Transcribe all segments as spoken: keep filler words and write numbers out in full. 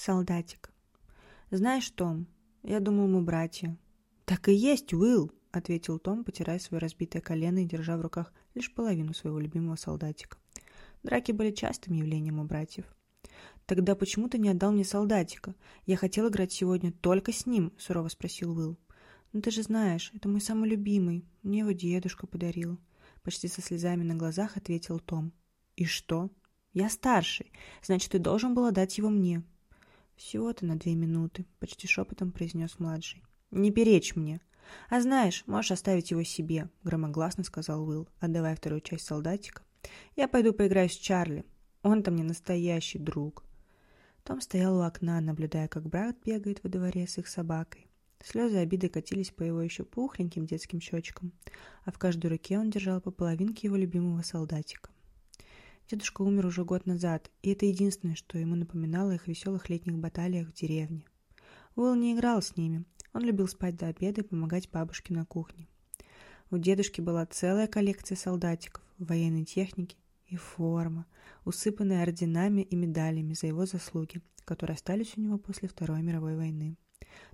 солдатик. «Знаешь, Том, я думал, мы братья». «Так и есть, Уилл», — ответил Том, потирая свое разбитое колено и держа в руках лишь половину своего любимого солдатика. Драки были частым явлением у братьев. «Тогда почему ты не отдал мне солдатика? Я хотел играть сегодня только с ним», — сурово спросил Уилл. «Ну ты же знаешь, это мой самый любимый. Мне его дедушка подарил», — почти со слезами на глазах ответил Том. «И что?» «Я старший, значит, ты должен был отдать его мне». «Всего-то на две минуты», — почти шепотом произнес младший. «Не перечь мне». «А знаешь, можешь оставить его себе», — громогласно сказал Уилл, отдавая вторую часть солдатика. «Я пойду поиграю с Чарли. Он-то мне настоящий друг». Том стоял у окна, наблюдая, как брат бегает во дворе с их собакой. Слезы обиды катились по его еще пухленьким детским щечкам, а в каждой руке он держал по половинке его любимого солдатика. Дедушка умер уже год назад, и это единственное, что ему напоминало о их веселых летних баталиях в деревне. Уилл не играл с ними, он любил спать до обеда и помогать бабушке на кухне. У дедушки была целая коллекция солдатиков, военной техники и форма, усыпанная орденами и медалями за его заслуги, которые остались у него после Второй мировой войны.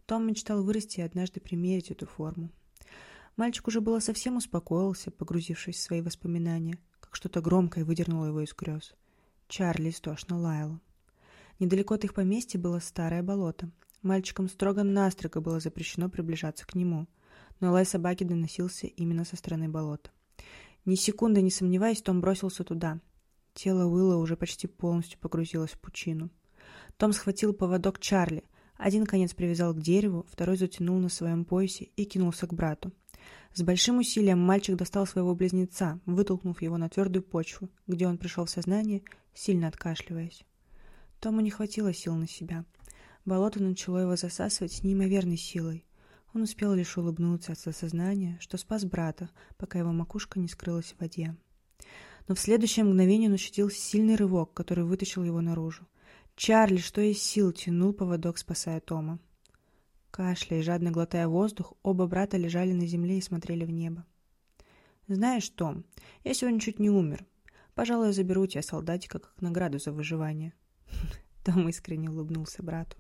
Том мечтал вырасти и однажды примерить эту форму. Мальчик уже было совсем успокоился, погрузившись в свои воспоминания, как что-то громкое выдернуло его из грез. Чарли истошно лаял. Недалеко от их поместья было старое болото. Мальчикам строго-настрого было запрещено приближаться к нему, но лай собаки доносился именно со стороны болота. Ни секунды не сомневаясь, Том бросился туда. Тело Уилла уже почти полностью погрузилось в пучину. Том схватил поводок Чарли. Один конец привязал к дереву, второй затянул на своем поясе и кинулся к брату. С большим усилием мальчик достал своего близнеца, вытолкнув его на твердую почву, где он пришел в сознание, сильно откашливаясь. Тому не хватило сил на себя. Болото начало его засасывать с неимоверной силой. Он успел лишь улыбнуться от осознания, что спас брата, пока его макушка не скрылась в воде. Но в следующее мгновение он ощутил сильный рывок, который вытащил его наружу. Чарли, что из сил, тянул поводок, спасая Тома. Кашляя и жадно глотая воздух, оба брата лежали на земле и смотрели в небо. «Знаешь, Том, я сегодня чуть не умер. Пожалуй, я заберу тебя солдатика как награду за выживание». Том искренне улыбнулся брату.